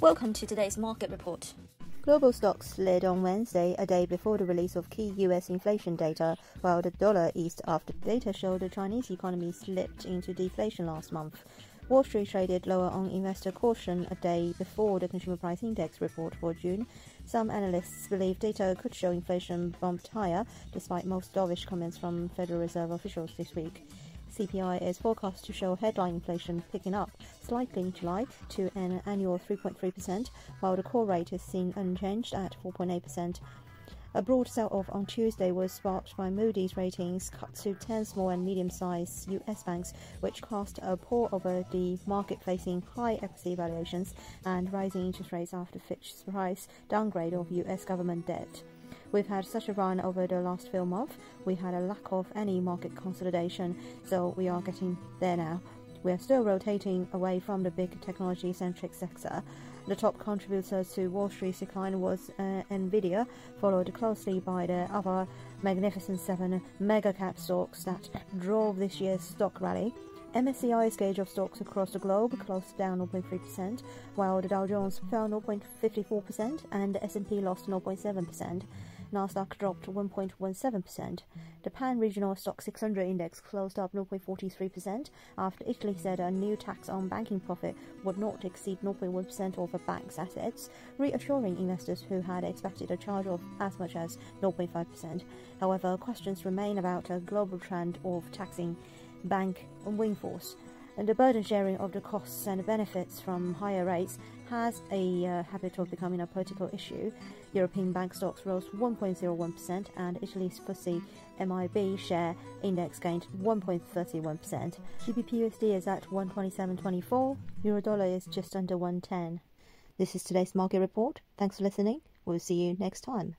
Welcome to today's market report. Global stocks slid on Wednesday, a day before the release of key U.S. inflation data, while the dollar eased after data showed the Chinese economy slipped into deflation last month. Wall Street traded lower on investor caution a day before the Consumer Price Index report for June. Some analysts believe data could show inflation bumped higher, despite most dovish comments from Federal Reserve officials this week. CPI is forecast to show headline inflation picking up slightly in July to an annual 3.3%, while the core rate is seen unchanged at 4.8%. A broad sell-off on Tuesday was sparked by Moody's ratings cut to 10 small and medium-sized U.S. banks, which cast a pall over the market facing high equity valuations and rising interest rates after Fitch's price downgrade of U.S. government debt. We've had such a run over the last few months, we had a lack of any market consolidation, so we are getting there now. We are still rotating away from the big technology-centric sector. The top contributor to Wall Street's decline was Nvidia, followed closely by the other Magnificent Seven mega-cap stocks that drove this year's stock rally. MSCI's gauge of stocks across the globe closed down 0.3%, while the Dow Jones fell 0.54% and the S&P lost 0.7%. Nasdaq dropped 1.17%. The Pan Regional Stock 600 Index closed up 0.43% after Italy said a new tax on banking profit would not exceed 0.1% of a bank's assets, reassuring investors who had expected a charge of as much as 0.5%. However, questions remain about a global trend of taxing bank windfalls. And the burden sharing of the costs and benefits from higher rates has a habit of becoming a political issue. European bank stocks rose 1.01% and Italy's FTSE MIB share index gained 1.31%. GBPUSD is at 127.24. Eurodollar is just under 110. This is today's market report. Thanks for listening. We'll see you next time.